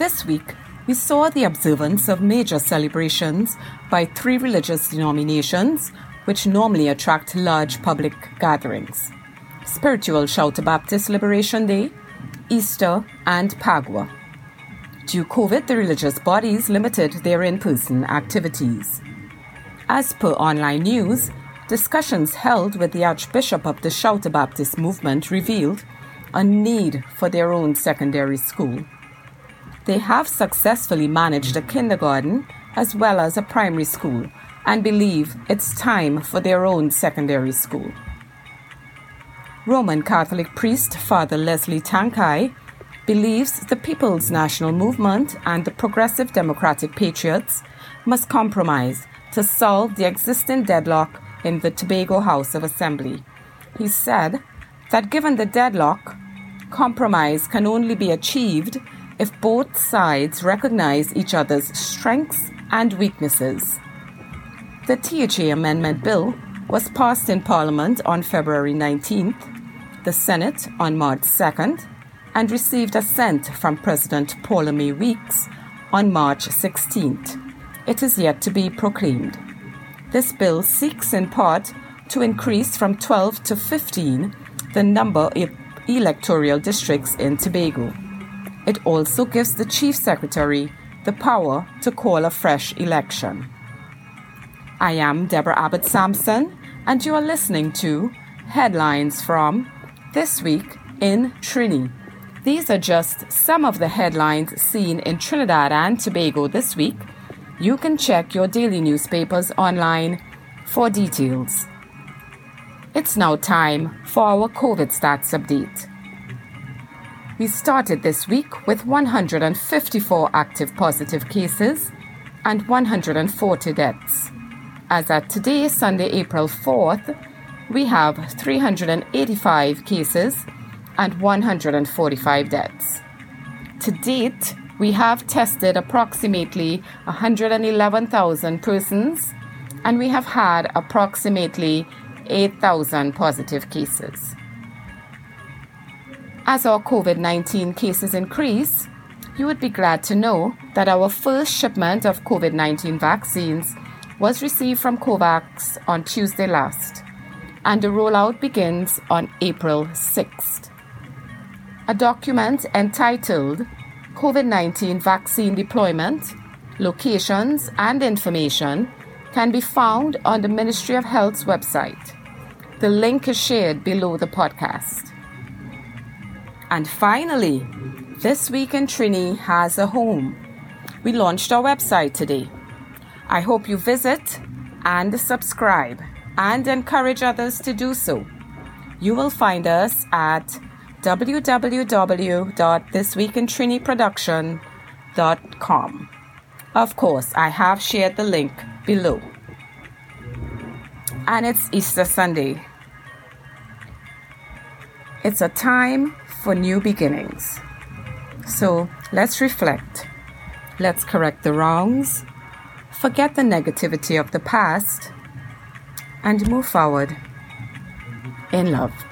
This week, we saw the observance of major celebrations by three religious denominations, which normally attract large public gatherings: Spiritual Shouter Baptist Liberation Day, Easter, and Pagwa. Due to COVID, the religious bodies limited their in-person activities. As per online news, discussions held with the Archbishop of the Shouter Baptist movement revealed a need for their own secondary school. They have successfully managed a kindergarten as well as a primary school and believe it's time for their own secondary school. Roman Catholic priest Father Leslie Tankai believes the People's National Movement and the Progressive Democratic Patriots must compromise to solve the existing deadlock in the Tobago House of Assembly. He said that given the deadlock, compromise can only be achieved if both sides recognize each other's strengths and weaknesses. The THA Amendment Bill was passed in Parliament on February 19th, the Senate on March 2nd, and received assent from President Paula May Weeks on March 16th. It is yet to be proclaimed. This bill seeks in part to increase from 12 to 15 the number of electoral districts in Tobago. It also gives the Chief Secretary the power to call a fresh election. I am Deborah Abbott-Sampson, and you are listening to Headlines from This Week in Trini. These are just some of the headlines seen in Trinidad and Tobago this week. You can check your daily newspapers online for details. It's now time for our COVID stats update. We started this week with 154 active positive cases and 140 deaths. As at today, Sunday, April 4th, we have 385 cases and 145 deaths. To date, we have tested approximately 111,000 persons, and we have had approximately 8,000 positive cases. As our COVID-19 cases increase, you would be glad to know that our first shipment of COVID-19 vaccines was received from COVAX on Tuesday last, and the rollout begins on April 6th. A document entitled COVID-19 Vaccine Deployment, Locations and Information can be found on the Ministry of Health's website. The link is shared below the podcast. And finally, This Week in Trini has a home. We launched our website today. I hope you visit and subscribe and encourage others to do so. You will find us at www.thisweekintriniproduction.com. Of course, I have shared the link below. And it's Easter Sunday. It's a time for new beginnings. So let's reflect. Let's correct the wrongs, forget the negativity of the past, and move forward in love.